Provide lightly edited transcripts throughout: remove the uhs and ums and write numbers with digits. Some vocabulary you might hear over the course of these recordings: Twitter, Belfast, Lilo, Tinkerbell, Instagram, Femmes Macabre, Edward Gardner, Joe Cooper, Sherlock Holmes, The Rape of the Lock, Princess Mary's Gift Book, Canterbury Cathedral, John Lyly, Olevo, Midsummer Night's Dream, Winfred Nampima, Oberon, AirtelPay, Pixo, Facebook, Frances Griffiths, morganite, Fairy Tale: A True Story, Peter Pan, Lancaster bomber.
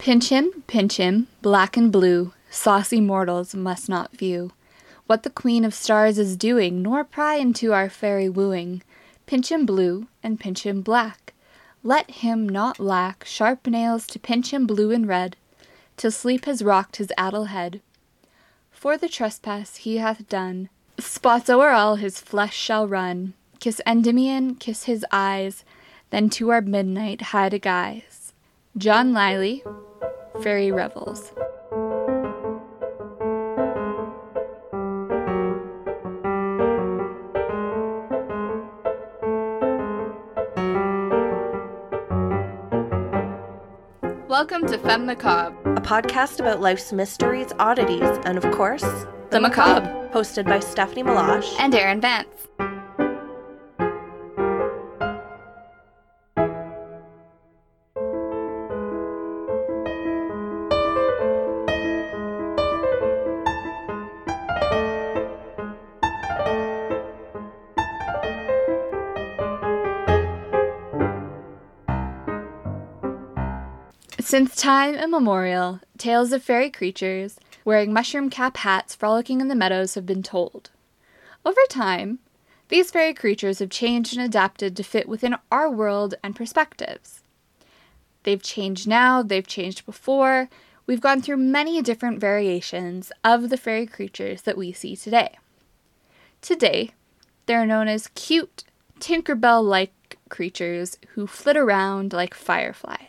Pinch him, black and blue, saucy mortals must not view what the Queen of Stars is doing, nor pry into our fairy wooing. Pinch him blue and pinch him black, let him not lack sharp nails to pinch him blue and red, till sleep has rocked his addle head. For the trespass he hath done, spots o'er all his flesh shall run. Kiss Endymion, kiss his eyes, then to our midnight hide a guise. John Lyly, Fairy Revels. Welcome to Femmes Macabre, a podcast about life's mysteries, oddities, and of course, the macabre. Hosted by Stephanie Malage and Aaron Vance. Since time immemorial, tales of fairy creatures wearing mushroom cap hats frolicking in the meadows have been told. Over time, these fairy creatures have changed and adapted to fit within our world and perspectives. They've changed now, they've changed before, we've gone through many different variations of the fairy creatures that we see today. Today, they're known as cute, Tinkerbell-like creatures who flit around like fireflies.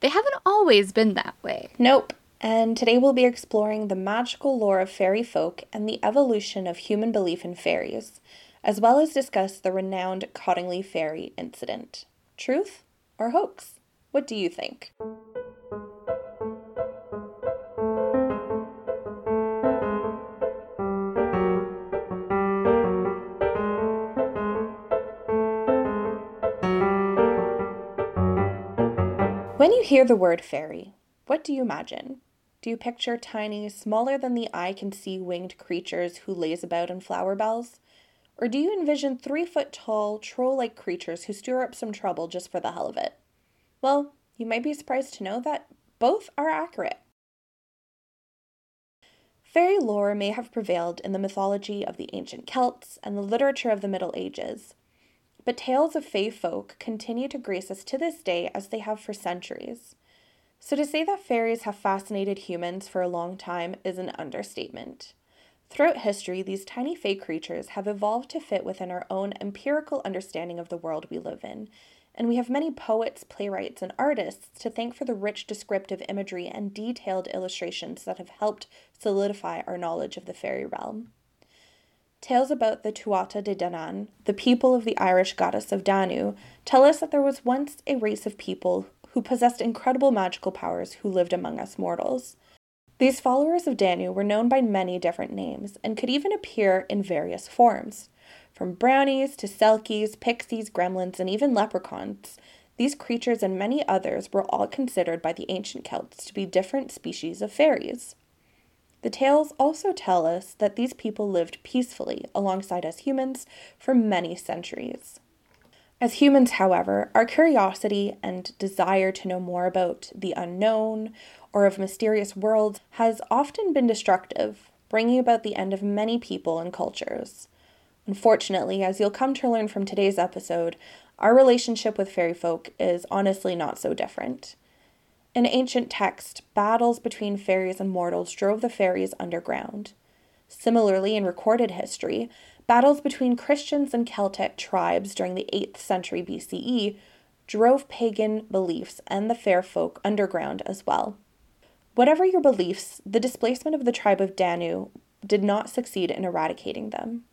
They haven't always been that way. Nope. And today we'll be exploring the magical lore of fairy folk and the evolution of human belief in fairies, as well as discuss the renowned Cottingley fairy incident. Truth or hoax? What do you think? When you hear the word fairy, what do you imagine? Do you picture tiny, smaller than the eye can see winged creatures who laze about in flower bells? Or do you envision 3-foot-tall, troll-like creatures who stir up some trouble just for the hell of it? Well, you might be surprised to know that both are accurate. Fairy lore may have prevailed in the mythology of the ancient Celts and the literature of the Middle Ages, but tales of fae folk continue to grace us to this day as they have for centuries. So to say that fairies have fascinated humans for a long time is an understatement. Throughout history, these tiny fae creatures have evolved to fit within our own empirical understanding of the world we live in, and we have many poets, playwrights, and artists to thank for the rich descriptive imagery and detailed illustrations that have helped solidify our knowledge of the fairy realm. Tales about the Tuatha de Danann, the people of the Irish goddess of Danu, tell us that there was once a race of people who possessed incredible magical powers who lived among us mortals. These followers of Danu were known by many different names and could even appear in various forms. From brownies to selkies, pixies, gremlins, and even leprechauns, these creatures and many others were all considered by the ancient Celts to be different species of fairies. The tales also tell us that these people lived peacefully alongside us humans for many centuries. As humans, however, our curiosity and desire to know more about the unknown or of mysterious worlds has often been destructive, bringing about the end of many people and cultures. Unfortunately, as you'll come to learn from today's episode, our relationship with fairy folk is honestly not so different. In ancient texts, battles between fairies and mortals drove the fairies underground. Similarly, in recorded history, battles between Christians and Celtic tribes during the 8th century BCE drove pagan beliefs and the fair folk underground as well. Whatever your beliefs, the displacement of the tribe of Danu did not succeed in eradicating them.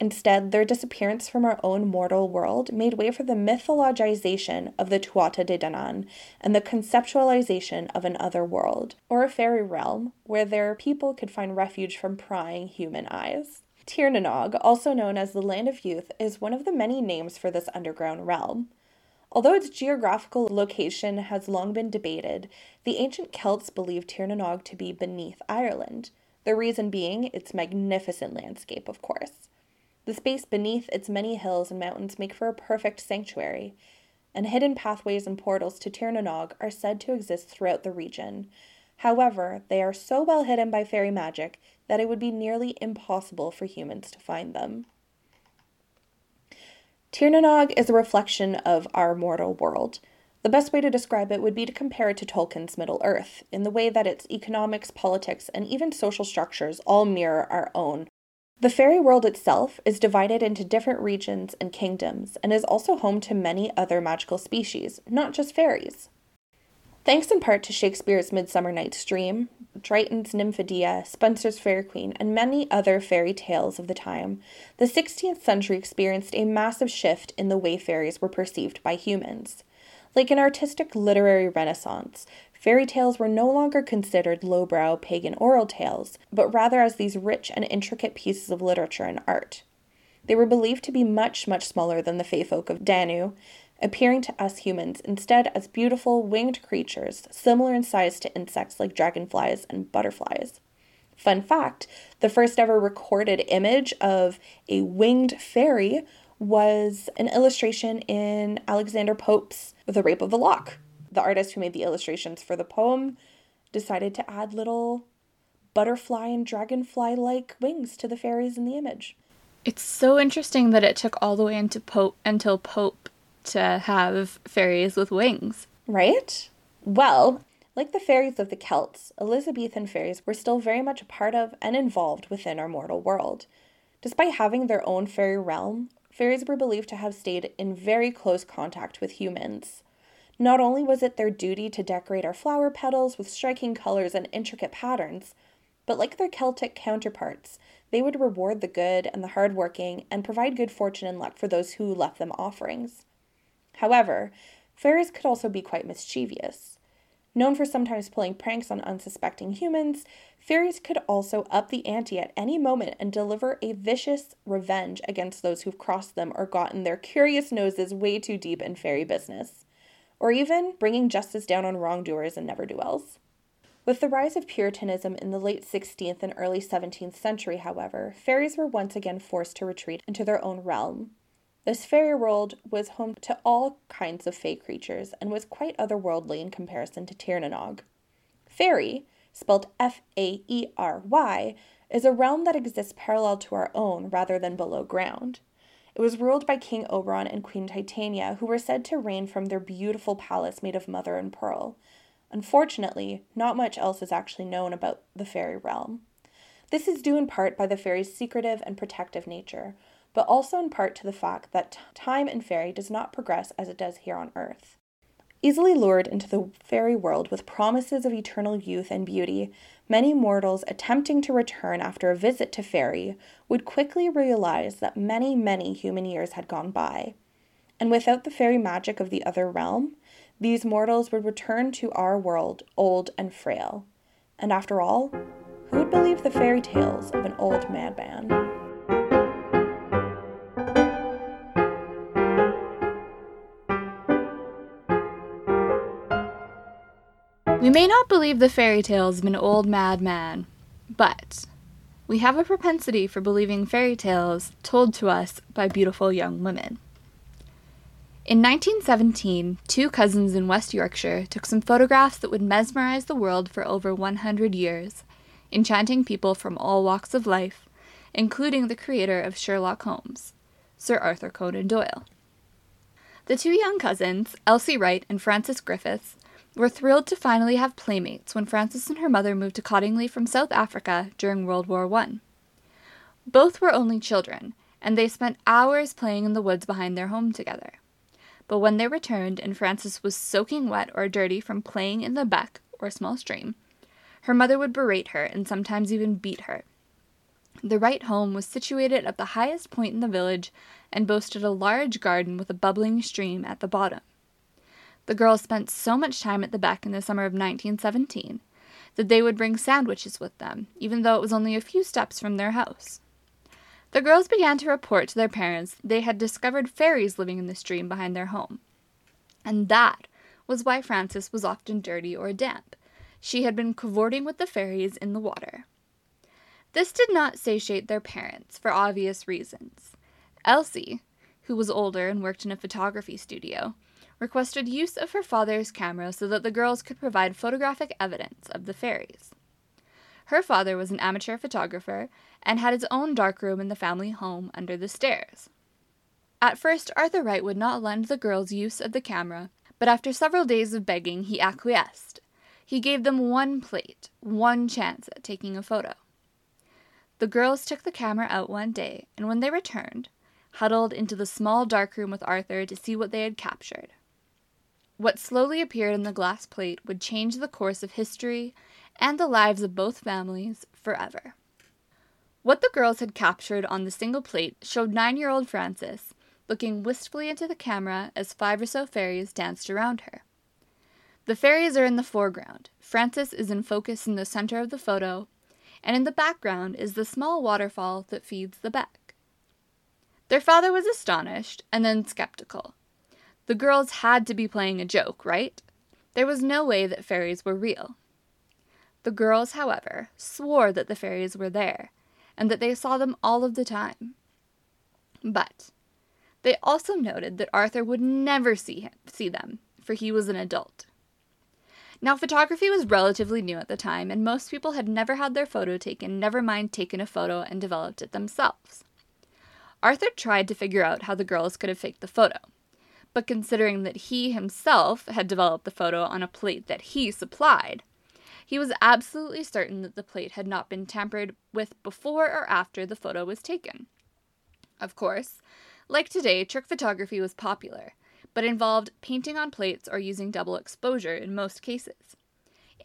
Instead, their disappearance from our own mortal world made way for the mythologization of the Tuatha de Danann and the conceptualization of an other world, or a fairy realm, where their people could find refuge from prying human eyes. Tír na nÓg, also known as the Land of Youth, is one of the many names for this underground realm. Although its geographical location has long been debated, the ancient Celts believed Tír na nÓg to be beneath Ireland, the reason being its magnificent landscape, of course. The space beneath its many hills and mountains make for a perfect sanctuary. and hidden pathways and portals to Tír na nÓg are said to exist throughout the region. However, they are so well hidden by fairy magic that it would be nearly impossible for humans to find them. Tír na nÓg is a reflection of our mortal world. The best way to describe it would be to compare it to Tolkien's Middle Earth, in the way that its economics, politics, and even social structures all mirror our own. The fairy world itself is divided into different regions and kingdoms, and is also home to many other magical species, not just fairies. Thanks in part to Shakespeare's Midsummer Night's Dream, Drayton's Nymphidia, Spenser's Faerie Queen, and many other fairy tales of the time, the 16th century experienced a massive shift in the way fairies were perceived by humans. Like an artistic literary renaissance, fairy tales were no longer considered lowbrow pagan oral tales, but rather as these rich and intricate pieces of literature and art. They were believed to be much, much smaller than the fae folk of Danu, appearing to us humans instead as beautiful winged creatures similar in size to insects like dragonflies and butterflies. Fun fact, the first ever recorded image of a winged fairy was an illustration in Alexander Pope's The Rape of the Lock. The artist who made the illustrations for the poem decided to add little butterfly and dragonfly-like wings to the fairies in the image. It's so interesting that it took all the way until Pope to have fairies with wings. Right? Well, like the fairies of the Celts, Elizabethan fairies were still very much a part of and involved within our mortal world. Despite having their own fairy realm, fairies were believed to have stayed in very close contact with humans. Not only was it their duty to decorate our flower petals with striking colors and intricate patterns, but like their Celtic counterparts, they would reward the good and the hardworking and provide good fortune and luck for those who left them offerings. However, fairies could also be quite mischievous. Known for sometimes pulling pranks on unsuspecting humans, fairies could also up the ante at any moment and deliver a vicious revenge against those who've crossed them or gotten their curious noses way too deep in fairy business, or even bringing justice down on wrongdoers and ne'er-do-wells. With the rise of Puritanism in the late 16th and early 17th century, however, fairies were once again forced to retreat into their own realm. This fairy world was home to all kinds of fae creatures and was quite otherworldly in comparison to Tír na nÓg. Fairy, spelled F-A-E-R-Y, is a realm that exists parallel to our own rather than below ground. It was ruled by King Oberon and Queen Titania, who were said to reign from their beautiful palace made of mother and pearl. Unfortunately, not much else is actually known about the fairy realm. This is due in part by the fairies' secretive and protective nature, but also in part to the fact that time in fairy does not progress as it does here on Earth. Easily lured into the fairy world with promises of eternal youth and beauty, many mortals attempting to return after a visit to fairy would quickly realize that many human years had gone by. And without the fairy magic of the other realm, these mortals would return to our world old and frail. And after all, who'd believe the fairy tales of an old madman? We may not believe the fairy tales of an old madman, but we have a propensity for believing fairy tales told to us by beautiful young women. In 1917, two cousins in West Yorkshire took some photographs that would mesmerize the world for over 100 years, enchanting people from all walks of life, including the creator of Sherlock Holmes, Sir Arthur Conan Doyle. The two young cousins, Elsie Wright and Frances Griffiths, were thrilled to finally have playmates when Frances and her mother moved to Cottingley from South Africa during World War I. Both were only children, and they spent hours playing in the woods behind their home together. But when they returned and Frances was soaking wet or dirty from playing in the beck or small stream, her mother would berate her and sometimes even beat her. The Wright home was situated at the highest point in the village and boasted a large garden with a bubbling stream at the bottom. The girls spent so much time at the beck in the summer of 1917 that they would bring sandwiches with them, even though it was only a few steps from their house. The girls began to report to their parents that they had discovered fairies living in the stream behind their home. And that was why Frances was often dirty or damp. She had been cavorting with the fairies in the water. This did not satiate their parents, for obvious reasons. Elsie, who was older and worked in a photography studio, requested use of her father's camera so that the girls could provide photographic evidence of the fairies. Her father was an amateur photographer and had his own darkroom in the family home under the stairs. At first, Arthur Wright would not lend the girls use of the camera, but after several days of begging, he acquiesced. He gave them one plate, one chance at taking a photo. The girls took the camera out one day, and when they returned, huddled into the small darkroom with Arthur to see what they had captured. What slowly appeared in the glass plate would change the course of history and the lives of both families forever. What the girls had captured on the single plate showed 9-year-old Frances looking wistfully into the camera as 5 or so fairies danced around her. The fairies are in the foreground, Frances is in focus in the center of the photo, and in the background is the small waterfall that feeds the beck. Their father was astonished, and then skeptical. The girls had to be playing a joke, right? There was no way that fairies were real. The girls, however, swore that the fairies were there, and that they saw them all of the time. But they also noted that Arthur would never see them, for he was an adult. Now, photography was relatively new at the time, and most people had never had their photo taken, never mind taken a photo and developed it themselves. Arthur tried to figure out how the girls could have faked the photo, but considering that he himself had developed the photo on a plate that he supplied, he was absolutely certain that the plate had not been tampered with before or after the photo was taken. Of course, like today, trick photography was popular, but involved painting on plates or using double exposure in most cases.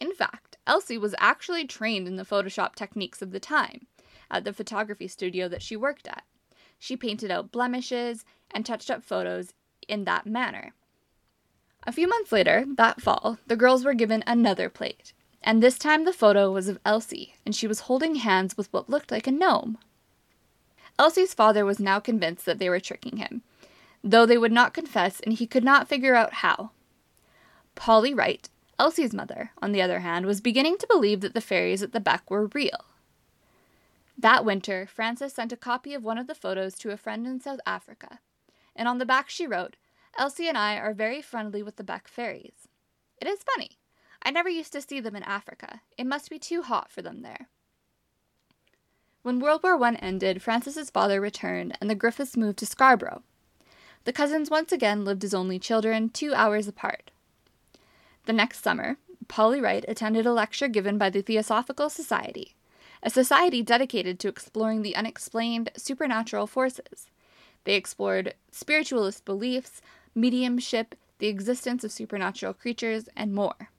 In fact, Elsie was actually trained in the Photoshop techniques of the time at the photography studio that she worked at. She painted out blemishes and touched up photos in that manner. A few months later, that fall, the girls were given another plate, and this time the photo was of Elsie, and she was holding hands with what looked like a gnome. Elsie's father was now convinced that they were tricking him, though they would not confess, and he could not figure out how. Polly Wright, Elsie's mother, on the other hand, was beginning to believe that the fairies at the beck were real. That winter, Frances sent a copy of one of the photos to a friend in South Africa, and on the back she wrote, "Elsie and I are very friendly with the beck fairies. It is funny. I never used to see them in Africa. It must be too hot for them there." When World War I ended, Frances's father returned, and the Griffiths moved to Scarborough. The cousins once again lived as only children, 2 hours apart. The next summer, Polly Wright attended a lecture given by the Theosophical Society, a society dedicated to exploring the unexplained supernatural forces. They explored spiritualist beliefs, mediumship, the existence of supernatural creatures, and more.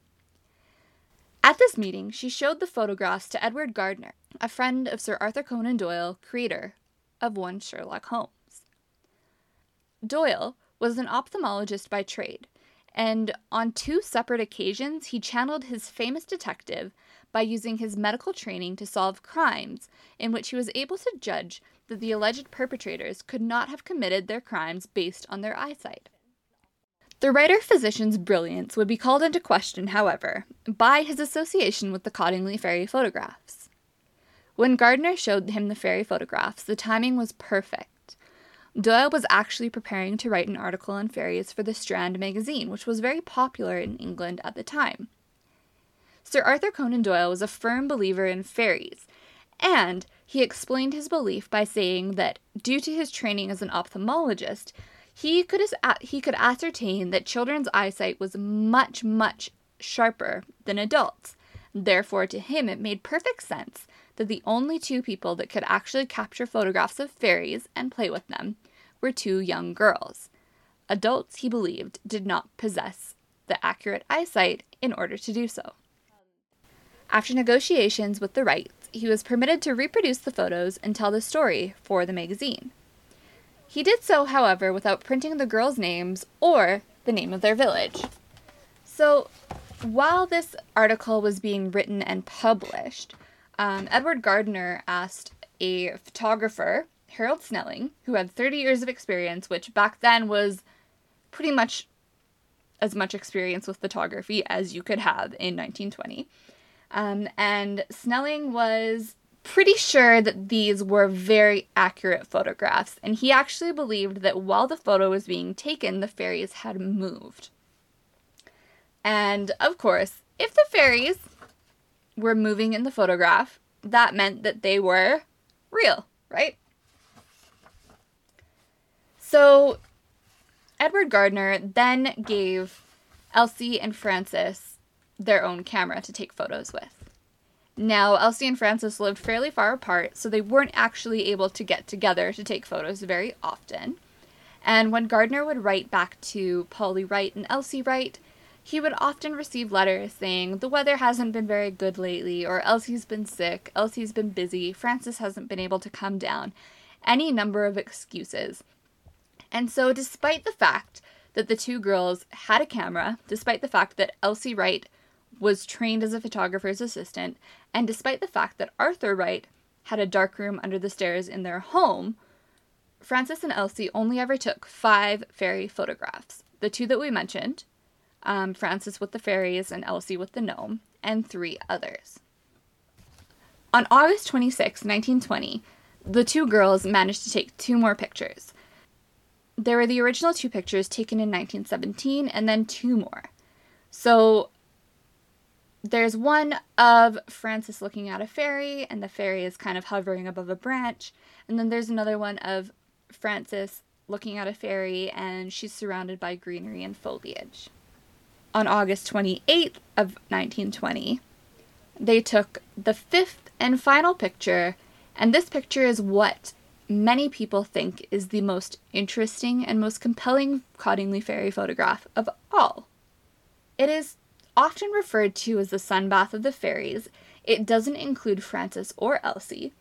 At this meeting, she showed the photographs to Edward Gardner, a friend of Sir Arthur Conan Doyle, creator of one Sherlock Holmes. Doyle was an ophthalmologist by trade, and on 2 separate occasions he channeled his famous detective by using his medical training to solve crimes in which he was able to judge that the alleged perpetrators could not have committed their crimes based on their eyesight. The writer-physician's brilliance would be called into question, however, by his association with the Cottingley fairy photographs. When Gardner showed him the fairy photographs, the timing was perfect. Doyle was actually preparing to write an article on fairies for The Strand magazine, which was very popular in England at the time. Sir Arthur Conan Doyle was a firm believer in fairies, and he explained his belief by saying that, due to his training as an ophthalmologist, he could ascertain that children's eyesight was much, much sharper than adults. Therefore, to him, it made perfect sense that the only 2 people that could actually capture photographs of fairies and play with them were 2 young girls. Adults, he believed, did not possess the accurate eyesight in order to do so. After negotiations with the Wrights, he was permitted to reproduce the photos and tell the story for the magazine. He did so, however, without printing the girls' names or the name of their village. So, while this article was being written and published, Edward Gardner asked a photographer, Harold Snelling, who had 30 years of experience, which back then was pretty much as much experience with photography as you could have in 1920. And Snelling was pretty sure that these were very accurate photographs, and he actually believed that while the photo was being taken, the fairies had moved. And, of course, if the fairies were moving in the photograph, that meant that they were real, right? So, Edward Gardner then gave Elsie and Frances their own camera to take photos with. Now, Elsie and Frances lived fairly far apart, so they weren't actually able to get together to take photos very often. And when Gardner would write back to Polly Wright and Elsie Wright, he would often receive letters saying, the weather hasn't been very good lately, or Elsie's been sick, Elsie's been busy, Frances hasn't been able to come down, any number of excuses. And so despite the fact that the two girls had a camera, despite the fact that Elsie Wright was trained as a photographer's assistant, and despite the fact that Arthur Wright had a darkroom under the stairs in their home, Frances and Elsie only ever took 5 fairy photographs. The 2 that we mentioned, Frances with the fairies and Elsie with the gnome, and 3 others. On August 26, 1920, the two girls managed to take 2 more pictures. There were the original 2 pictures taken in 1917, and then 2 more. So there's one of Frances looking at a fairy, and the fairy is kind of hovering above a branch. And then there's another one of Frances looking at a fairy, and she's surrounded by greenery and foliage. On August 28th of 1920, they took the 5th and final picture, and this picture is what many people think is the most interesting and most compelling Cottingley fairy photograph of all. It is often referred to as the sunbath of the fairies. It doesn't include Frances or Elsie,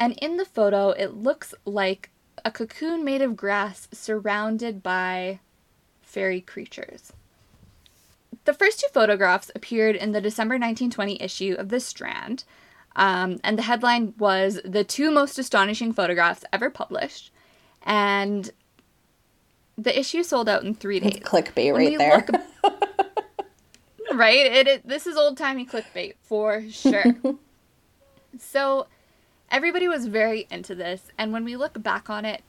and in the photo it looks like a cocoon made of grass surrounded by fairy creatures. The first 2 photographs appeared in the December 1920 issue of The Strand, and the headline was, "The 2 most astonishing photographs ever published," and the issue sold out in 3 days. Clickbait right there. Right? This is old-timey clickbait, for sure. So, everybody was very into this, and when we look back on it,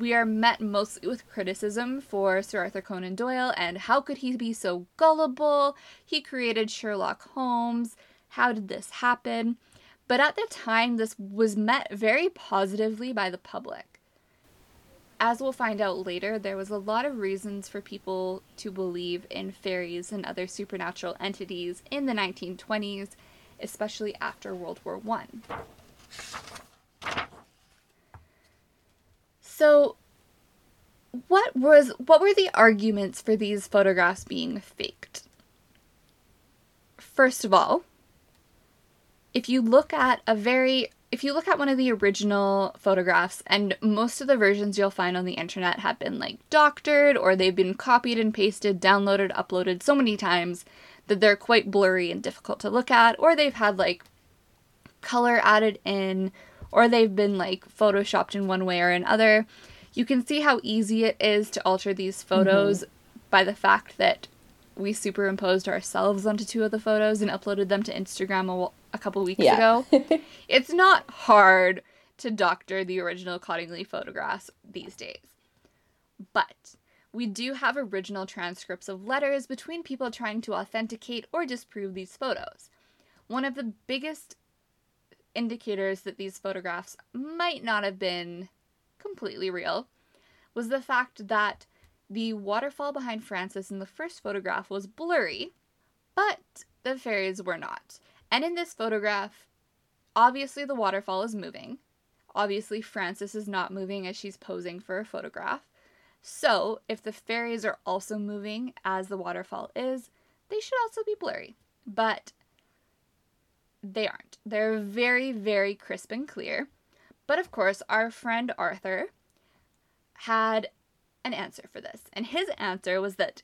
we are met mostly with criticism for Sir Arthur Conan Doyle, and how could he be so gullible? He created Sherlock Holmes. How did this happen? But at the time, this was met very positively by the public. As we'll find out later, there was a lot of reasons for people to believe in fairies and other supernatural entities in the 1920s, especially after World War I. So, what were the arguments for these photographs being faked? First of all, if you look at one of the original photographs, and most of the versions you'll find on the internet have been, like, doctored, or they've been copied and pasted, downloaded, uploaded so many times that they're quite blurry and difficult to look at, or they've had, like, color added in, or they've been, like, photoshopped in one way or another. You can see how easy it is to alter these photos by the fact that we superimposed ourselves onto 2 of the photos and uploaded them to Instagram a couple weeks ago. It's not hard to doctor the original Cottingley photographs these days. But we do have original transcripts of letters between people trying to authenticate or disprove these photos. One of the biggest indicators that these photographs might not have been completely real was the fact that the waterfall behind Frances in the first photograph was blurry, but the fairies were not. And in this photograph, obviously the waterfall is moving. Obviously Frances is not moving as she's posing for a photograph. So, if the fairies are also moving as the waterfall is, they should also be blurry. But they aren't. They're very, very crisp and clear. But of course, our friend Arthur had an answer for this. And his answer was that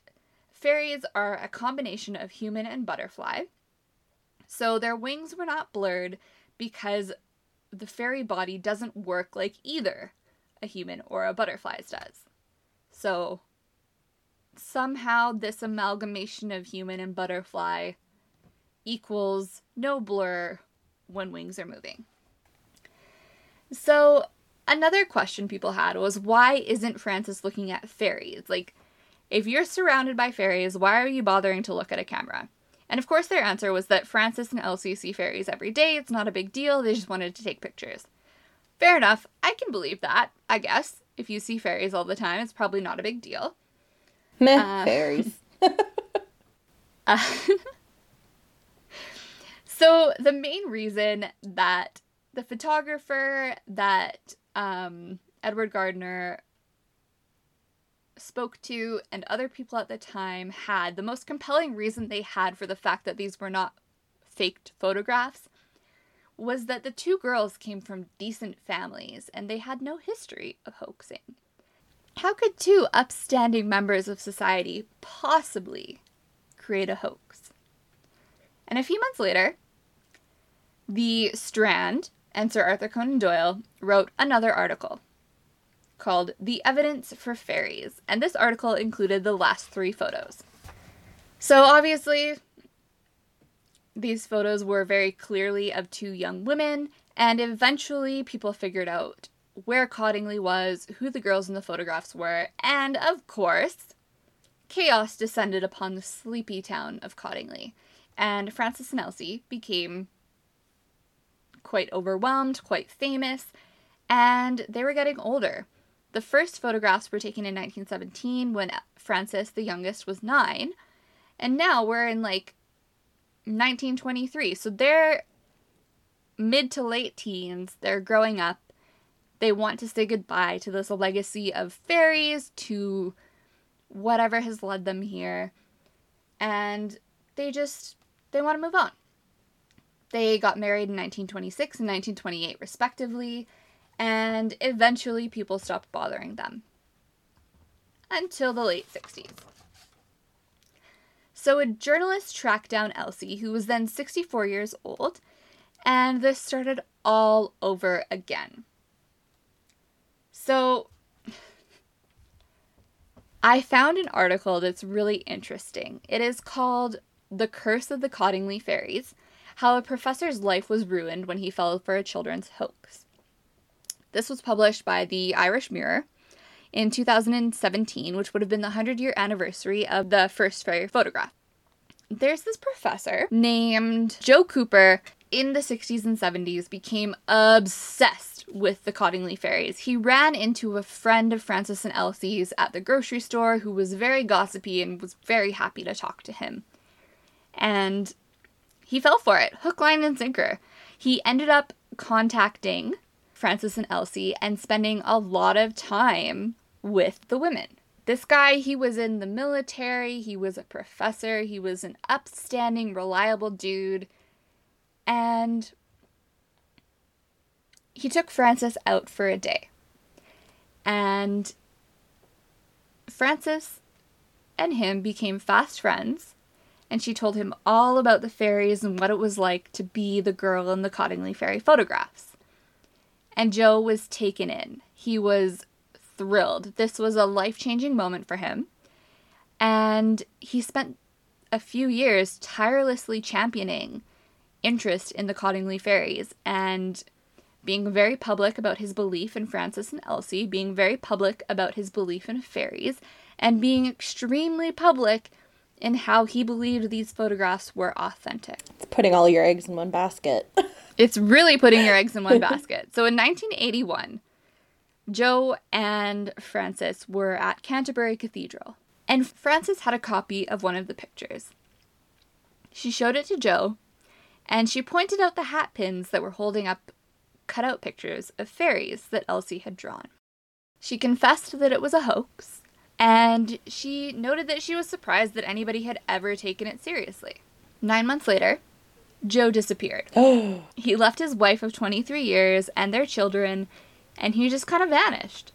fairies are a combination of human and butterfly. So their wings were not blurred because the fairy body doesn't work like either a human or a butterfly's does. So somehow this amalgamation of human and butterfly equals no blur when wings are moving. So another question people had was, why isn't Frances looking at fairies? Like, if you're surrounded by fairies, why are you bothering to look at a camera? And of course their answer was that Frances and Elsie see fairies every day, it's not a big deal, they just wanted to take pictures. Fair enough, I can believe that, I guess. If you see fairies all the time, it's probably not a big deal. Meh, fairies. So the main reason that the photographer that Edward Gardner spoke to and other people at the time had, the most compelling reason they had for the fact that these were not faked photographs, was that the two girls came from decent families and they had no history of hoaxing. How could two upstanding members of society possibly create a hoax? And a few months later, The Strand and Sir Arthur Conan Doyle wrote another article called The Evidence for Fairies, and this article included the last three photos. So obviously, these photos were very clearly of two young women, and eventually people figured out where Cottingley was, who the girls in the photographs were, and of course, chaos descended upon the sleepy town of Cottingley, and Frances and Elsie became quite overwhelmed, quite famous, and they were getting older. The first photographs were taken in 1917 when Frances, the youngest, was 9, and now we're in, 1923. So they're mid to late teens, they're growing up, they want to say goodbye to this legacy of fairies, to whatever has led them here, and they want to move on. They got married in 1926 and 1928 respectively, and eventually people stopped bothering them. Until the late 60s. So a journalist tracked down Elsie, who was then 64 years old, and this started all over again. So, I found an article that's really interesting. It is called The Curse of the Cottingley Fairies, How a Professor's Life Was Ruined When He Fell for a Children's Hoax. This was published by the Irish Mirror in 2017, which would have been the 100-year anniversary of the first fairy photograph. There's this professor named Joe Cooper in the 60s and 70s became obsessed with the Cottingley fairies. He ran into a friend of Frances and Elsie's at the grocery store who was very gossipy and was very happy to talk to him. And he fell for it, hook, line, and sinker. He ended up contacting Frances and Elsie and spending a lot of time with the women. This guy, he was in the military, he was a professor, he was an upstanding, reliable dude, and he took Frances out for a day. And Frances and him became fast friends, and she told him all about the fairies and what it was like to be the girl in the Cottingley fairy photographs. And Joe was taken in. He was thrilled. This was a life-changing moment for him. And he spent a few years tirelessly championing interest in the Cottingley fairies and being very public about his belief in Frances and Elsie, being very public about his belief in fairies, and being extremely public in how he believed these photographs were authentic. It's putting all your eggs in one basket. It's really putting your eggs in one basket. So in 1981, Joe and Frances were at Canterbury Cathedral, and Frances had a copy of one of the pictures. She showed it to Joe, and she pointed out the hat pins that were holding up cutout pictures of fairies that Elsie had drawn. She confessed that it was a hoax, and she noted that she was surprised that anybody had ever taken it seriously. 9 months later, Joe disappeared. He left his wife of 23 years and their children, and he just kind of vanished.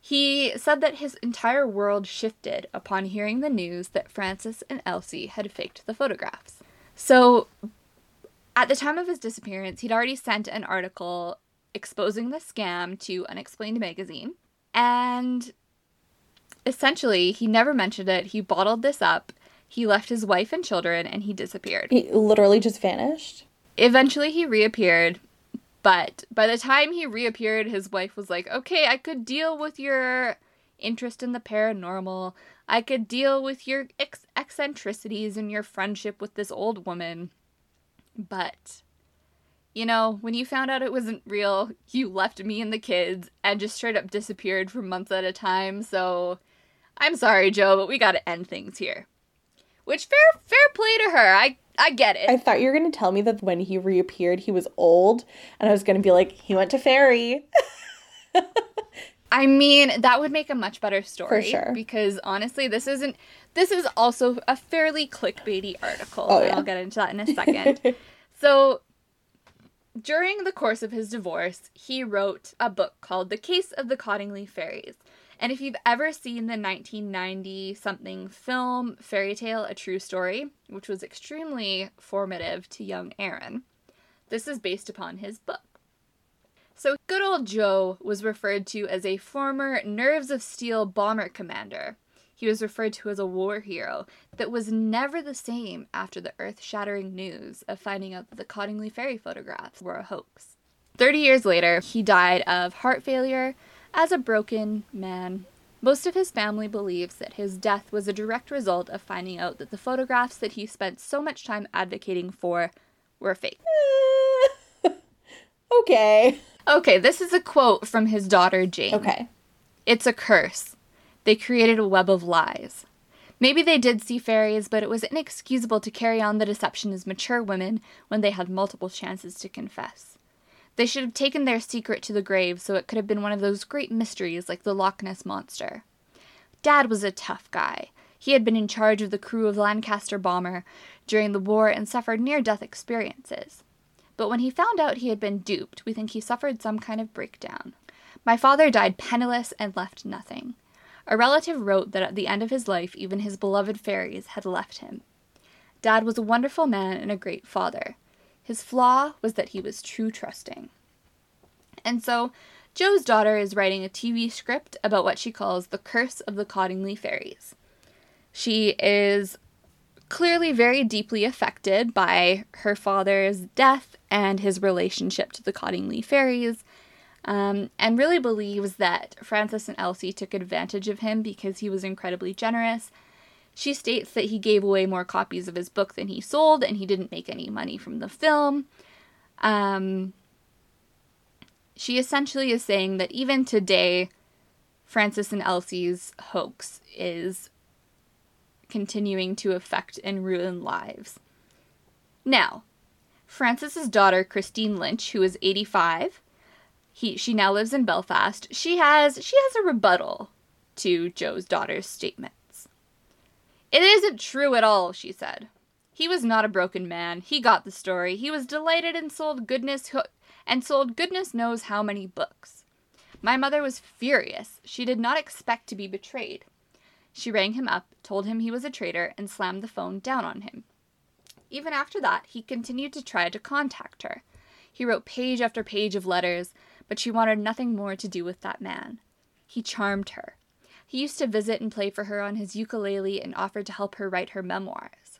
He said that his entire world shifted upon hearing the news that Frances and Elsie had faked the photographs. So, at the time of his disappearance, he'd already sent an article exposing the scam to Unexplained Magazine, and essentially, he never mentioned it, he bottled this up, he left his wife and children, and he disappeared. He literally just vanished? Eventually, he reappeared But by the time he reappeared, his wife was like, okay, I could deal with your interest in the paranormal. I could deal with your eccentricities and your friendship with this old woman. But, you know, when you found out it wasn't real, you left me and the kids and just straight up disappeared for months at a time. So, I'm sorry, Joe, but we gotta end things here. Which, fair play to her. I get it. I thought you were going to tell me that when he reappeared, he was old, and I was going to be like, he went to Faerie. I mean, that would make a much better story. For sure. Because, honestly, this is also a fairly clickbaity article. Oh, yeah. I'll get into that in a second. So, during the course of his divorce, he wrote a book called The Case of the Cottingley Fairies. And if you've ever seen the 1990-something film Fairy Tale: A True Story, which was extremely formative to young Aaron, this is based upon his book. So good old Joe was referred to as a former Nerves of Steel bomber commander. He was referred to as a war hero that was never the same after the earth-shattering news of finding out that the Cottingley Fairy photographs were a hoax. 30 years later, he died of heart failure. As a broken man, most of his family believes that his death was a direct result of finding out that the photographs that he spent so much time advocating for were fake. Okay. Okay, this is a quote from his daughter, Jane. Okay. It's a curse. They created a web of lies. Maybe they did see fairies, but it was inexcusable to carry on the deception as mature women when they had multiple chances to confess. They should have taken their secret to the grave so it could have been one of those great mysteries like the Loch Ness Monster. Dad was a tough guy. He had been in charge of the crew of the Lancaster bomber during the war and suffered near-death experiences. But when he found out he had been duped, we think he suffered some kind of breakdown. My father died penniless and left nothing. A relative wrote that at the end of his life, even his beloved fairies had left him. Dad was a wonderful man and a great father. His flaw was that he was too trusting. And so, Joe's daughter is writing a TV script about what she calls the curse of the Cottingley Fairies. She is clearly very deeply affected by her father's death and his relationship to the Cottingley Fairies, and really believes that Frances and Elsie took advantage of him because he was incredibly generous. She states that he gave away more copies of his book than he sold, and he didn't make any money from the film. She essentially is saying that even today, Frances and Elsie's hoax is continuing to affect and ruin lives. Now, Frances's daughter, Christine Lynch, who is 85, she now lives in Belfast. She has a rebuttal to Joe's daughter's statement. It isn't true at all, she said. He was not a broken man. He got the story. He was delighted and sold goodness knows how many books. My mother was furious. She did not expect to be betrayed. She rang him up, told him he was a traitor, and slammed the phone down on him. Even after that, he continued to try to contact her. He wrote page after page of letters, but she wanted nothing more to do with that man. He charmed her. He used to visit and play for her on his ukulele and offered to help her write her memoirs.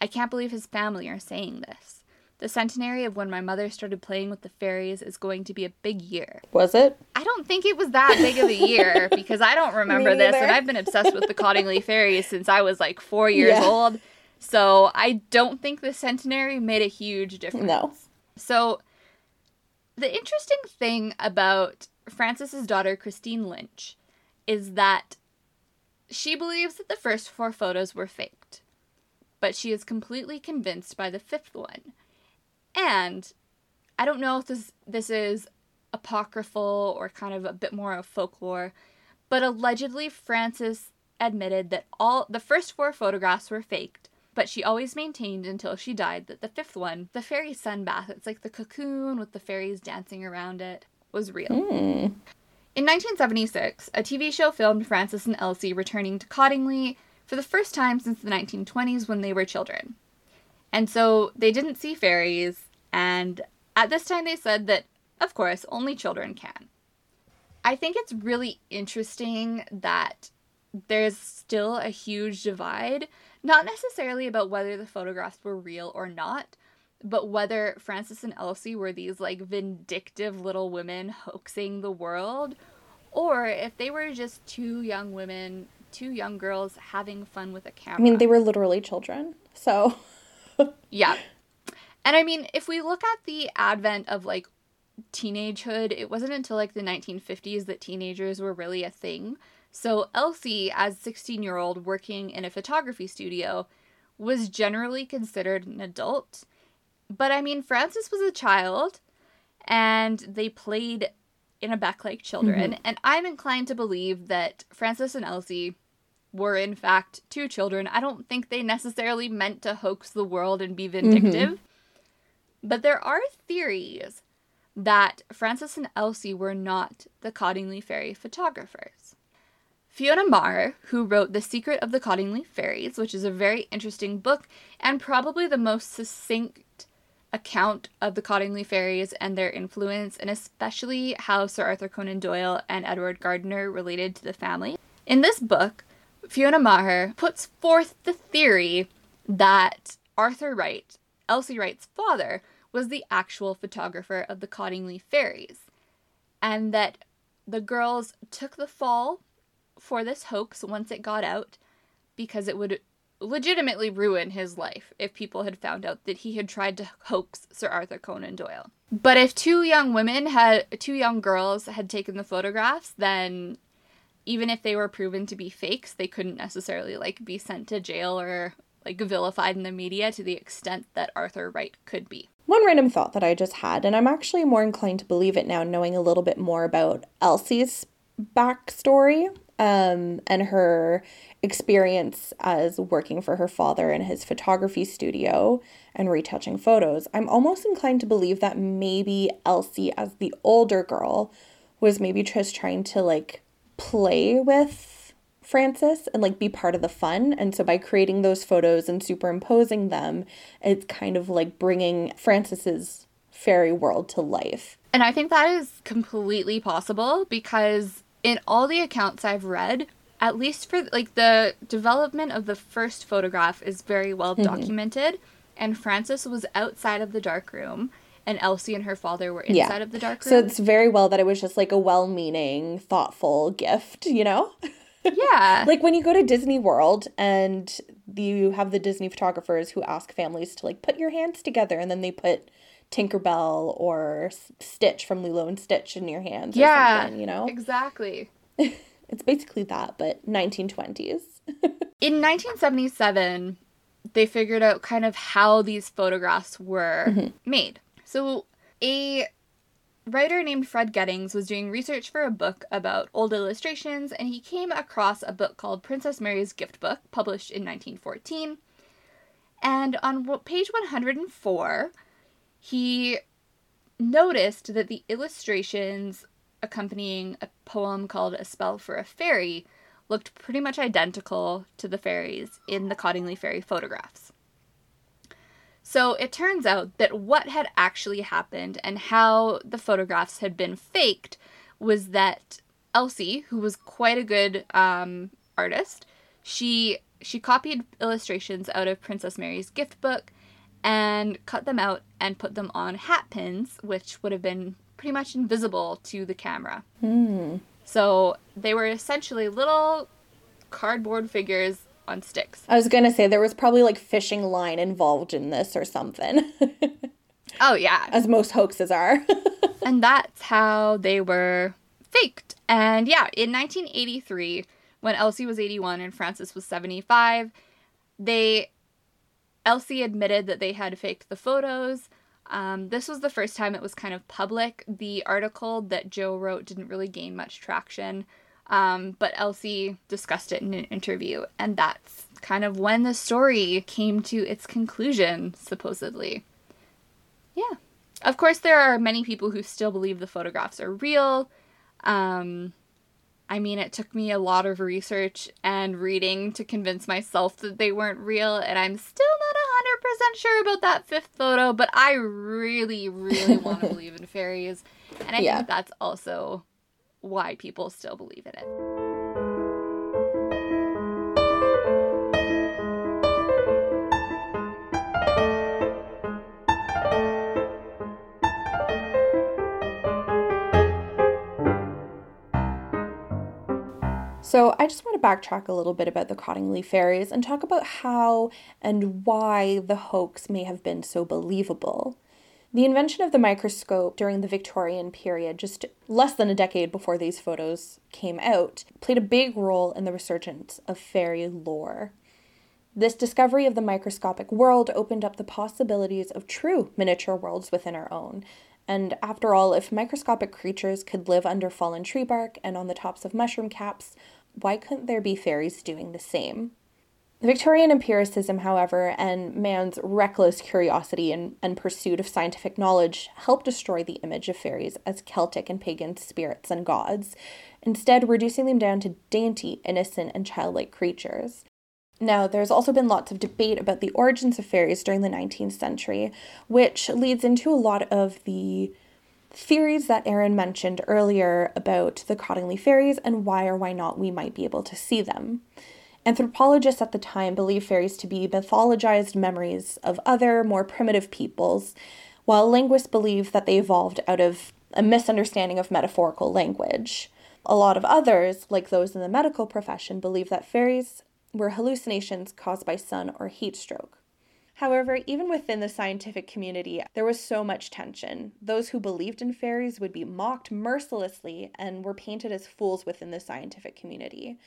I can't believe his family are saying this. The centenary of when my mother started playing with the fairies is going to be a big year. Was it? I don't think it was that big of a year because I don't remember this, and I've been obsessed with the Cottingley Fairies since I was like 4 years old. So I don't think the centenary made a huge difference. No. So the interesting thing about Frances's daughter, Christine Lynch, is that she believes that the first 4 photos were faked, but she is completely convinced by the 5th one. And I don't know if this is apocryphal or kind of a bit more of folklore, but allegedly Frances admitted that all the first 4 photographs were faked, but she always maintained until she died that the 5th one, the fairy sunbath, it's like the cocoon with the fairies dancing around it, was real. Mm. In 1976, a TV show filmed Frances and Elsie returning to Cottingley for the first time since the 1920s when they were children. And so they didn't see fairies, and at this time they said that, of course, only children can. I think it's really interesting that there's still a huge divide, not necessarily about whether the photographs were real or not, But whether Frances and Elsie were these, like, vindictive little women hoaxing the world, or if they were just two young girls having fun with a camera. I mean, they were literally children, so. Yeah. And I mean, if we look at the advent of, like, teenagehood, it wasn't until, like, the 1950s that teenagers were really a thing. So Elsie, as a 16-year-old working in a photography studio, was generally considered an adult. But, I mean, Frances was a child, and they played in a back like children. Mm-hmm. And I'm inclined to believe that Frances and Elsie were, in fact, two children. I don't think they necessarily meant to hoax the world and be vindictive. Mm-hmm. But there are theories that Frances and Elsie were not the Cottingley Fairy photographers. Fiona Maher, who wrote The Secret of the Cottingley Fairies, which is a very interesting book and probably the most succinct account of the Cottingley Fairies and their influence, and especially how Sir Arthur Conan Doyle and Edward Gardner related to the family. In this book, Fiona Maher puts forth the theory that Arthur Wright, Elsie Wright's father, was the actual photographer of the Cottingley Fairies, and that the girls took the fall for this hoax once it got out, because it would legitimately ruin his life if people had found out that he had tried to hoax Sir Arthur Conan Doyle. But if two young girls had taken the photographs, then even if they were proven to be fakes, they couldn't necessarily, like, be sent to jail or, like, vilified in the media to the extent that Arthur Wright could be. One random thought that I just had, and I'm actually more inclined to believe it now, knowing a little bit more about Elsie's backstory, and her experience as working for her father in his photography studio and retouching photos, I'm almost inclined to believe that maybe Elsie, as the older girl, was maybe just trying to, like, play with Frances and, like, be part of the fun. And so by creating those photos and superimposing them, it's kind of like bringing Frances's fairy world to life. And I think that is completely possible, because in all the accounts I've read, at least for, like, the development of the first photograph is very well documented, and Frances was outside of the dark room, and Elsie and her father were inside of the dark room. So it's very well that it was just, like, a well-meaning, thoughtful gift, you know? Yeah. Like, when you go to Disney World and you have the Disney photographers who ask families to, like, put your hands together, and then they put Tinkerbell or Stitch from Lilo and Stitch in your hands, or something, you know? Exactly. It's basically that, but 1920s. In 1977, they figured out kind of how these photographs were made. So a writer named Fred Gettings was doing research for a book about old illustrations, and he came across a book called Princess Mary's Gift Book, published in 1914. And on page 104... he noticed that the illustrations accompanying a poem called A Spell for a Fairy looked pretty much identical to the fairies in the Cottingley Fairy photographs. So it turns out that what had actually happened and how the photographs had been faked was that Elsie, who was quite a good artist, she copied illustrations out of Princess Mary's Gift Book and cut them out and put them on hat pins, which would have been pretty much invisible to the camera. So they were essentially little cardboard figures on sticks. I was going to say there was probably, like, fishing line involved in this or something. Oh, yeah. As most hoaxes are. And that's how they were faked. And, yeah, in 1983, when Elsie was 81 and Frances was 75, Elsie admitted that they had faked the photos. This was the first time it was kind of public. The article that Joe wrote didn't really gain much traction, but Elsie discussed it in an interview, and that's kind of when the story came to its conclusion, supposedly. Yeah. Of course, there are many people who still believe the photographs are real. I mean, it took me a lot of research and reading to convince myself that they weren't real, and I'm still not 100% sure about that fifth photo, but I really, really want to believe in fairies, and I think that's also why people still believe in it. So I just want to backtrack a little bit about the Cottingley fairies and talk about how and why the hoax may have been so believable. The invention of the microscope during the Victorian period, just less than a decade before these photos came out, played a big role in the resurgence of fairy lore. This discovery of the microscopic world opened up the possibilities of true miniature worlds within our own. And after all, if microscopic creatures could live under fallen tree bark and on the tops of mushroom caps, why couldn't there be fairies doing the same? Victorian empiricism, however, and man's reckless curiosity and pursuit of scientific knowledge helped destroy the image of fairies as Celtic and pagan spirits and gods, instead reducing them down to dainty, innocent, and childlike creatures. Now, there's also been lots of debate about the origins of fairies during the 19th century, which leads into a lot of the theories that Aaron mentioned earlier about the Cottingley fairies and why or why not we might be able to see them. Anthropologists at the time believed fairies to be mythologized memories of other, more primitive peoples, while linguists believed that they evolved out of a misunderstanding of metaphorical language. A lot of others, like those in the medical profession, believed that fairies were hallucinations caused by sun or heat stroke. However, even within the scientific community, there was so much tension. Those who believed in fairies would be mocked mercilessly and were painted as fools within the scientific community.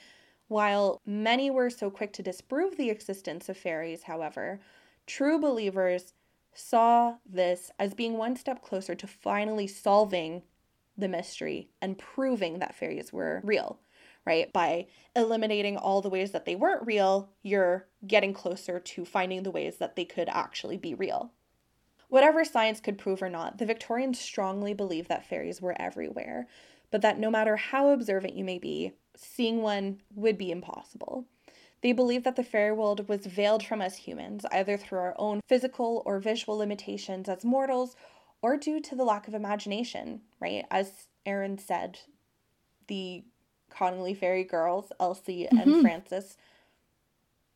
While many were so quick to disprove the existence of fairies, however, true believers saw this as being one step closer to finally solving the mystery and proving that fairies were real, right? By eliminating all the ways that they weren't real, you're getting closer to finding the ways that they could actually be real. Whatever science could prove or not, the Victorians strongly believed that fairies were everywhere, but that no matter how observant you may be, seeing one would be impossible. They believed that the fairy world was veiled from us humans, either through our own physical or visual limitations as mortals, or due to the lack of imagination, right? As Aaron said, the Cottingley fairy girls, Elsie and Frances,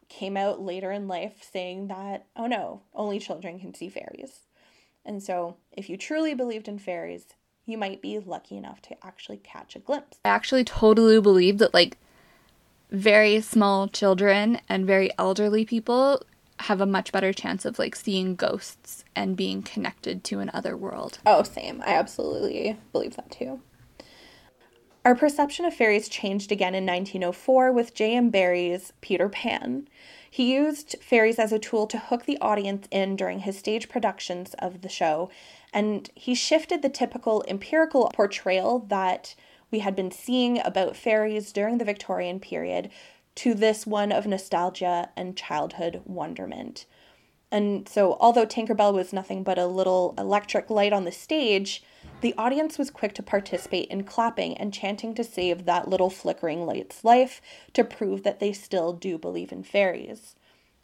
came out later in life saying that, oh no, only children can see fairies. And so if you truly believed in fairies, you might be lucky enough to actually catch a glimpse. I actually totally believe that, like, very small children and very elderly people have a much better chance of, like, seeing ghosts and being connected to another world. Oh, same. I absolutely believe that, too. Our perception of fairies changed again in 1904 with J.M. Barrie's Peter Pan. He used fairies as a tool to hook the audience in during his stage productions of the show, and he shifted the typical empirical portrayal that we had been seeing about fairies during the Victorian period to this one of nostalgia and childhood wonderment. And so, although Tinkerbell was nothing but a little electric light on the stage, the audience was quick to participate in clapping and chanting to save that little flickering light's life to prove that they still do believe in fairies.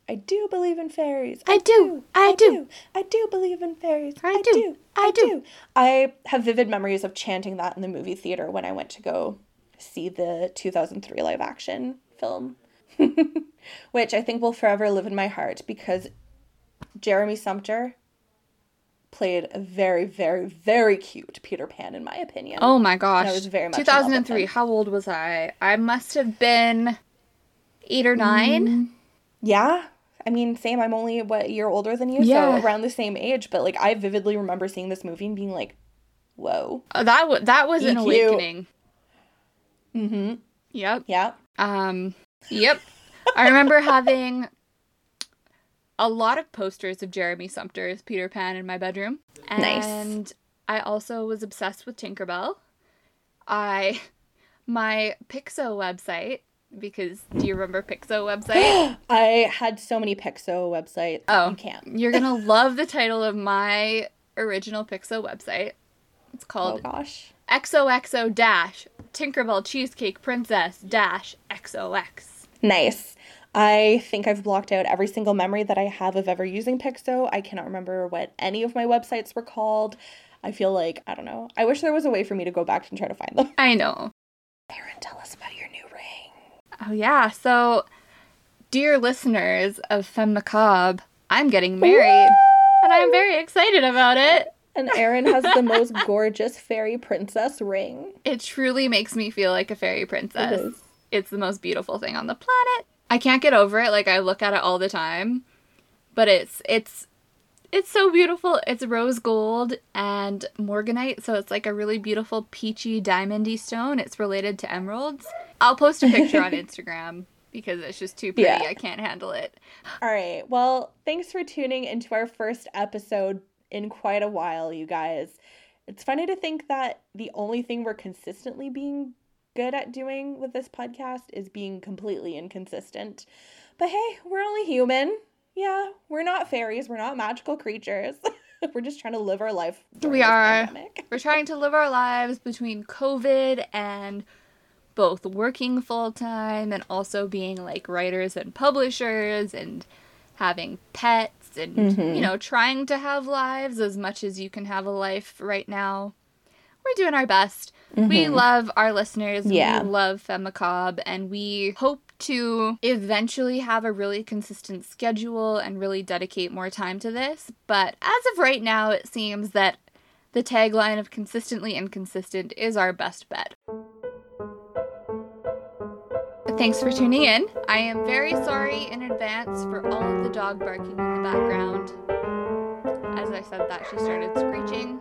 I do believe in fairies. I do. I do believe in fairies. I do. I have vivid memories of chanting that in the movie theater when I went to go see the 2003 live action film, which I think will forever live in my heart because Jeremy Sumpter played a very, very, very cute Peter Pan, in my opinion. Oh my gosh. And I was very much 2003. How old was I? I must have been 8 or 9. Yeah. I mean, same. I'm only, a year older than you? Yeah. So around the same age. But, like, I vividly remember seeing this movie and being like, whoa. That was an awakening. Mm-hmm. Yep. Yep. I remember having a lot of posters of Jeremy Sumpter's Peter Pan in my bedroom. And nice. And I also was obsessed with Tinkerbell. My Pixo website, because do you remember Pixo website? I had so many Pixo websites. Oh, you can't. You're going to love the title of my original Pixo website. It's called XOXO-Tinkerbell Cheesecake Princess-XOX. Nice. I think I've blocked out every single memory that I have of ever using Pixo. I cannot remember what any of my websites were called. I feel like, I don't know. I wish there was a way for me to go back and try to find them. I know. Aaron, tell us about your new ring. Oh, yeah. So, dear listeners of Femmes Macabre, I'm getting married. Woo! And I'm very excited about it. And Aaron has the most gorgeous fairy princess ring. It truly makes me feel like a fairy princess. It is. It's the most beautiful thing on the planet. I can't get over it. Like, I look at it all the time. But it's so beautiful. It's rose gold and morganite, so it's like a really beautiful peachy diamondy stone. It's related to emeralds. I'll post a picture on Instagram because it's just too pretty. Yeah. I can't handle it. All right. Well, thanks for tuning into our first episode in quite a while, you guys. It's funny to think that the only thing we're consistently being good at doing with this podcast is being completely inconsistent. But hey, we're only human. Yeah, we're not fairies. We're not magical creatures. We're just trying to live our life. We are. Pandemic. We're trying to live our lives between COVID and both working full time and also being like writers and publishers and having pets and, you know, trying to have lives as much as you can have a life right now. We're doing our best. We love our listeners. Yeah. We love Femmes Macabre, and we hope to eventually have a really consistent schedule and really dedicate more time to this. But as of right now, it seems that the tagline of consistently inconsistent is our best bet. Thanks for tuning in. I am very sorry in advance for all of the dog barking in the background. As I said that, she started screeching.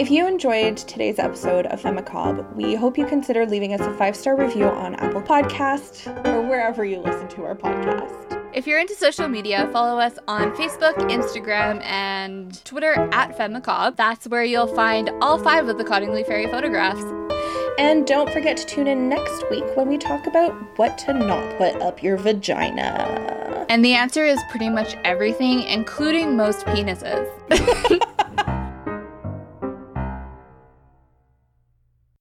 If you enjoyed today's episode of Femmes Macabre, we hope you consider leaving us a 5-star review on Apple Podcasts or wherever you listen to our podcast. If you're into social media, follow us on Facebook, Instagram, and Twitter at Femmes Macabre. That's where you'll find all 5 of the Cottingley Fairy photographs. And don't forget to tune in next week when we talk about what to not put up your vagina. And the answer is pretty much everything, including most penises.